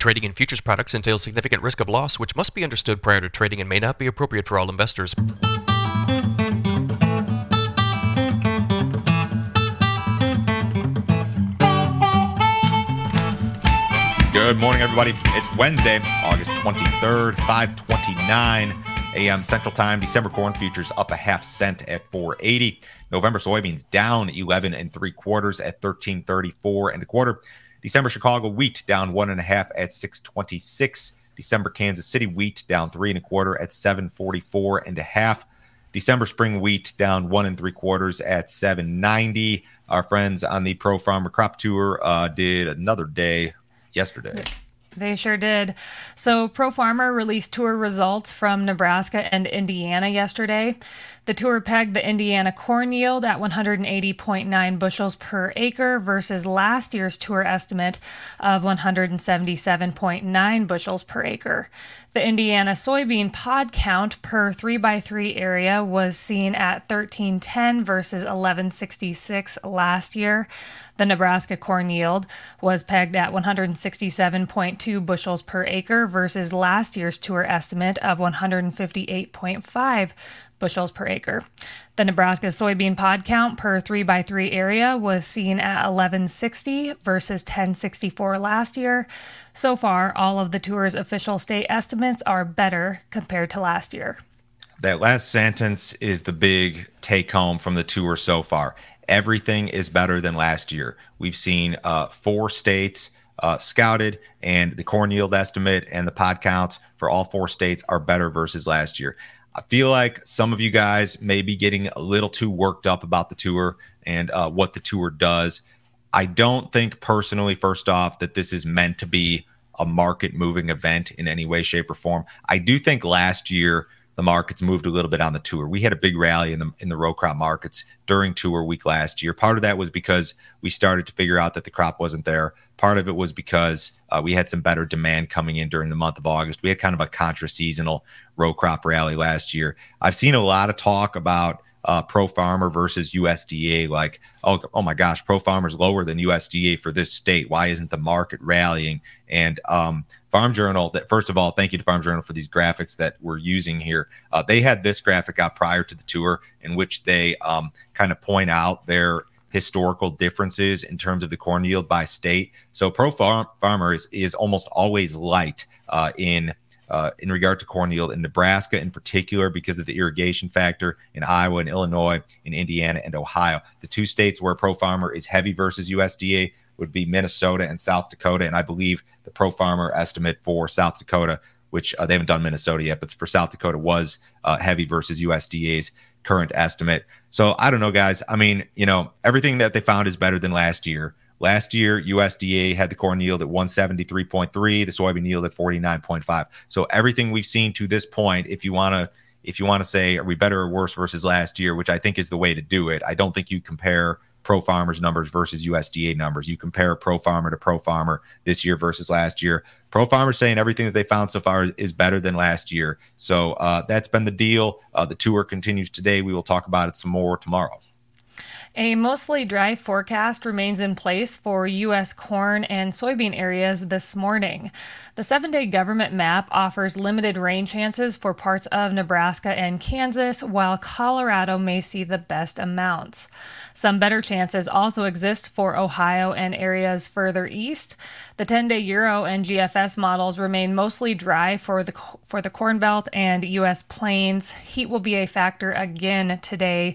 Trading in futures products entails significant risk of loss, which must be understood prior to trading and may not be appropriate for all investors. Good morning, everybody. It's Wednesday, August 23rd, 5:29 a.m. Central Time. December corn futures up 0.5 cents at 4.80. November soybeans down 11 3/4 at 13.34 1/4. December Chicago wheat down 1 1/2 at 6.26. December Kansas City wheat down 3 1/4 at 7.44 1/2. December spring wheat down 1 3/4 at 7.90. Our friends on the Pro Farmer Crop Tour did another day yesterday. They sure did. So Pro Farmer released tour results from Nebraska and Indiana yesterday. The tour pegged the Indiana corn yield at 180.9 bushels per acre versus last year's tour estimate of 177.9 bushels per acre. The Indiana soybean pod count per 3x3 area was seen at 1310 versus 1166 last year. The Nebraska corn yield was pegged at 167.2 bushels per acre versus last year's tour estimate of 158.5 bushels per acre. The Nebraska soybean pod count per 3x3 area was seen at 1160 versus 1064 last year. So far, all of the tour's official state estimates are better compared to last year. That last sentence is the big take-home from the tour so far. Everything is better than last year. We've seen four states scouted, and the corn yield estimate and the pod counts for all four states are better versus last year. I feel like some of you guys may be getting a little too worked up about the tour and what the tour does. I don't think personally, first off, that this is meant to be a market-moving event in any way, shape, or form. I do think last year the markets moved a little bit on the tour. We had a big rally in the row crop markets during tour week last year. Part of that was because we started to figure out that the crop wasn't there. Part of it was because we had some better demand coming in during the month of August. We had kind of a contra-seasonal row crop rally last year. I've seen a lot of talk about Pro Farmer versus USDA, like, oh my gosh, Pro Farmer's lower than USDA for this state. Why isn't the market rallying? And Farm Journal, that first of all, thank you to Farm Journal for these graphics that we're using here. They had this graphic out prior to the tour in which they kind of point out their historical differences in terms of the corn yield by state. So Pro Farmer is almost always light in regard to corn yield in Nebraska in particular because of the irrigation factor, in Iowa and Illinois, in Indiana and Ohio. The two states where Pro Farmer is heavy versus USDA would be Minnesota and South Dakota. And I believe the Pro Farmer estimate for South Dakota, which they haven't done Minnesota yet, but for South Dakota was heavy versus USDA's current estimate. So I don't know, guys. I mean, you know, everything that they found is better than last year. Last year, USDA had the corn yield at 173.3, the soybean yield at 49.5. So everything we've seen to this point, if you want to say, are we better or worse versus last year, which I think is the way to do it. I don't think you compare Pro Farmer's numbers versus USDA numbers. You compare Pro Farmer to Pro Farmer this year versus last year. Pro Farmer's saying everything that they found so far is better than last year. So that's been the deal. The tour continues today. We will talk about it some more tomorrow. A mostly dry forecast remains in place for U.S. corn and soybean areas this morning. The 7-day government map offers limited rain chances for parts of Nebraska and Kansas, while Colorado may see the best amounts. Some better chances also exist for Ohio and areas further east. The 10-day Euro and GFS models remain mostly dry for the Corn Belt and U.S. plains. Heat will be a factor again today.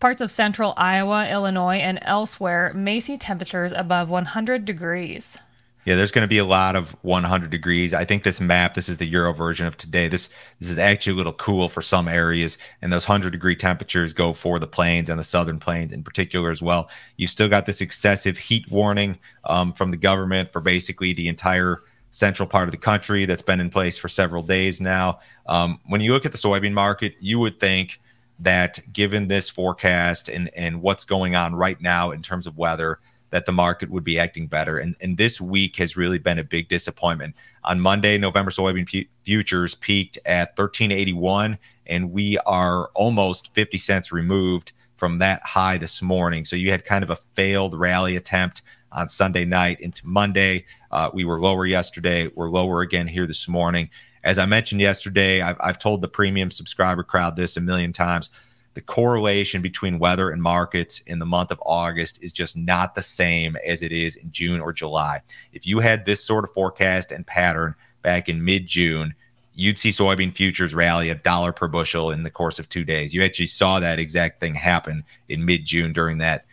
Parts of central Iowa, Illinois, and elsewhere may see temperatures above 100 degrees. Yeah, there's going to be a lot of 100 degrees. I think this map, this is the Euro version of today. This is actually a little cool for some areas, and those 100-degree temperatures go for the plains and the southern plains in particular as well. You've still got this excessive heat warning from the government for basically the entire central part of the country that's been in place for several days now. When you look at the soybean market, you would think that given this forecast and what's going on right now in terms of weather, that the market would be acting better. And this week has really been a big disappointment. On Monday, November soybean futures peaked at 13.81, and we are almost 50 cents removed from that high this morning. So you had kind of a failed rally attempt on Sunday night into Monday. We were lower yesterday. We're lower again here this morning. As I mentioned yesterday, I've told the premium subscriber crowd this a million times. The correlation between weather and markets in the month of August is just not the same as it is in June or July. If you had this sort of forecast and pattern back in mid-June, you'd see soybean futures rally $1 per bushel in the course of 2 days. You actually saw that exact thing happen in mid-June during that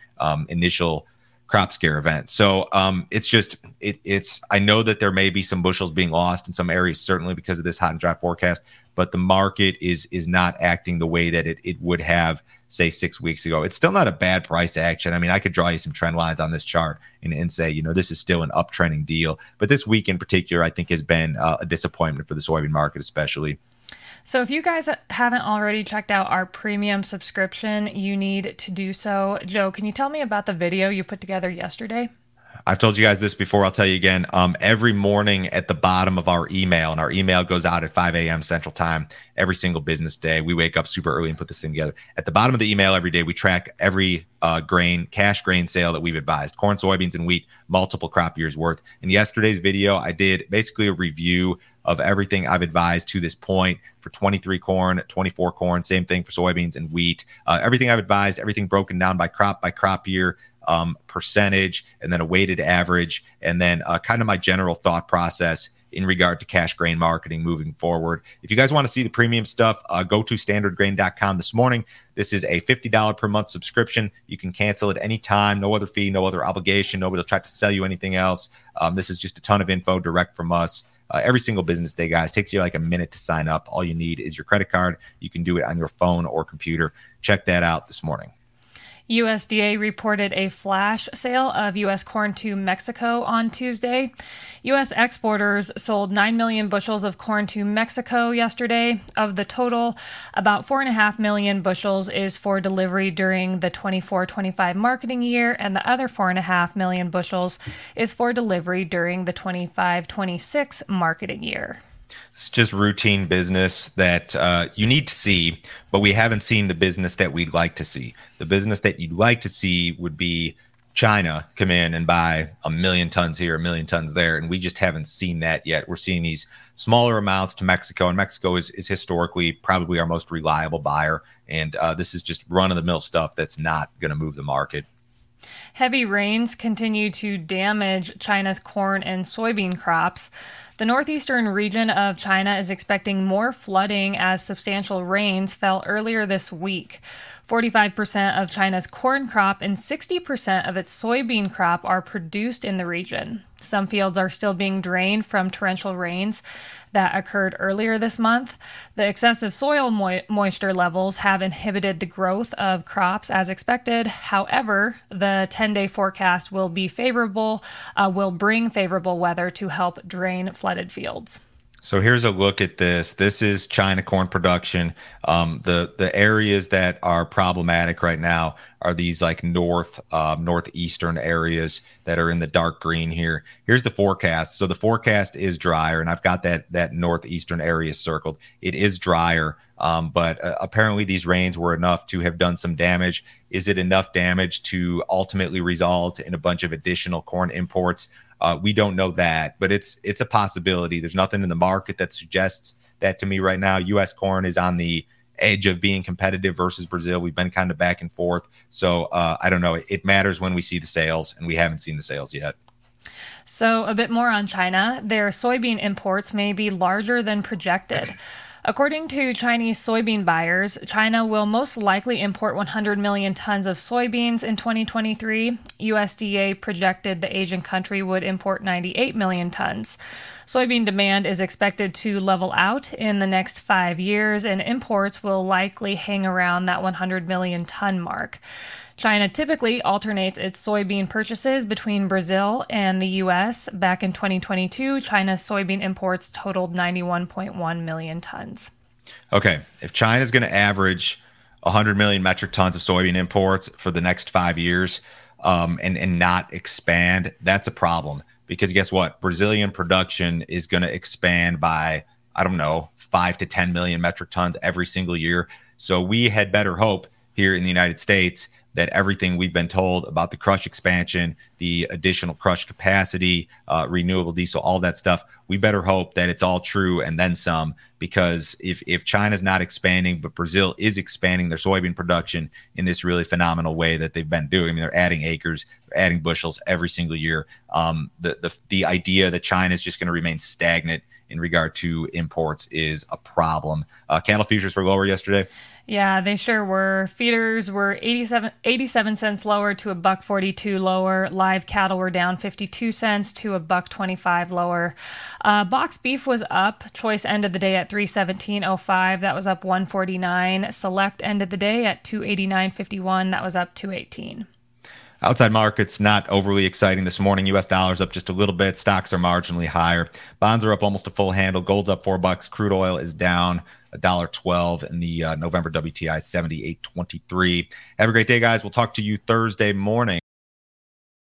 initial crop scare event. So it's just, it's. I know that there may be some bushels being lost in some areas, certainly because of this hot and dry forecast, but the market is not acting the way that it would have, say, 6 weeks ago. It's still not a bad price action. I mean, I could draw you some trend lines on this chart and say, you know, this is still an uptrending deal. But this week in particular, I think has been a disappointment for the soybean market, especially. So if you guys haven't already checked out our premium subscription, you need to do so. Joe, can you tell me about the video you put together yesterday? I've told you guys this before. I'll tell you again. Every morning at the bottom of our email, and our email goes out at 5 a.m. Central Time every single business day. We wake up super early and put this thing together. At the bottom of the email every day, we track every grain, cash grain sale that we've advised, corn, soybeans, and wheat, multiple crop years worth. In yesterday's video, I did basically a review of everything I've advised to this point for 23 corn, 24 corn, same thing for soybeans and wheat. Everything I've advised, everything broken down by crop year, percentage, and then a weighted average, and then kind of my general thought process in regard to cash grain marketing moving forward. If you guys want to see the premium stuff, go to standardgrain.com this morning. This is a $50 per month subscription. You can cancel at any time. No other fee, no other obligation. Nobody will try to sell you anything else. This is just a ton of info direct from us. Every single business day, guys. Takes you like a minute to sign up. All you need is your credit card. You can do it on your phone or computer. Check that out this morning. USDA reported a flash sale of U.S. corn to Mexico on Tuesday. U.S. exporters sold 9 million bushels of corn to Mexico yesterday. Of the total, about 4.5 million bushels is for delivery during the 24-25 marketing year, and the other 4.5 million bushels is for delivery during the 25-26 marketing year. It's just routine business that you need to see, but we haven't seen the business that we'd like to see. The business that you'd like to see would be China come in and buy 1 million tons here, 1 million tons there, and we just haven't seen that yet. We're seeing these smaller amounts to Mexico, and Mexico is historically probably our most reliable buyer, and this is just run-of-the-mill stuff that's not going to move the market. Heavy rains continue to damage China's corn and soybean crops. The northeastern region of China is expecting more flooding as substantial rains fell earlier this week. 45% of China's corn crop and 60% of its soybean crop are produced in the region. Some fields are still being drained from torrential rains that occurred earlier this month. The excessive soil moisture levels have inhibited the growth of crops as expected. However, the 10-day forecast will be favorable, will bring favorable weather to help drain flooded fields. So here's a look at this. This is China corn production. The areas that are problematic right now are these like northeastern areas that are in the dark green here. Here's the forecast. So the forecast is drier, and I've got that northeastern area circled. It is drier, but apparently these rains were enough to have done some damage. Is it enough damage to ultimately result in a bunch of additional corn imports? We don't know that, but it's a possibility. There's nothing in the market that suggests that to me right now. U.S. corn is on the edge of being competitive versus Brazil. We've been kind of back and forth. So I don't know. It matters when we see the sales, and we haven't seen the sales yet. So a bit more on China. Their soybean imports may be larger than projected. According to Chinese soybean buyers, China will most likely import 100 million tons of soybeans in 2023. USDA projected the Asian country would import 98 million tons. Soybean demand is expected to level out in the next 5 years, and imports will likely hang around that 100 million ton mark. China typically alternates its soybean purchases between Brazil and the U.S. Back in 2022, China's soybean imports totaled 91.1 million tons. Okay, if China's going to average 100 million metric tons of soybean imports for the next 5 years and not expand, that's a problem. Because guess what? Brazilian production is going to expand by, I don't know, 5 to 10 million metric tons every single year. So we had better hope here in the United States that everything we've been told about the crush expansion, the additional crush capacity, renewable diesel, all that stuff, we better hope that it's all true and then some, because if China's not expanding, but Brazil is expanding their soybean production in this really phenomenal way that they've been doing. I mean, they're adding acres, they're adding bushels every single year. The idea that China is just going to remain stagnant in regard to imports is a problem. Cattle futures were lower yesterday. Yeah, they sure were. Feeders were 87 cents lower to $1.42 lower. Live cattle were down 52 cents to $1.25 lower. Box beef was up. Choice ended the day at $317.05. That was up $1.49. Select ended the day at $289.51. That was up $2.18. Outside markets, not overly exciting this morning. U.S. dollars up just a little bit. Stocks are marginally higher. Bonds are up almost a full handle. Gold's up $4. Crude oil is down $1.12 in the November WTI at 78.23. Have a great day, guys. We'll talk to you Thursday morning.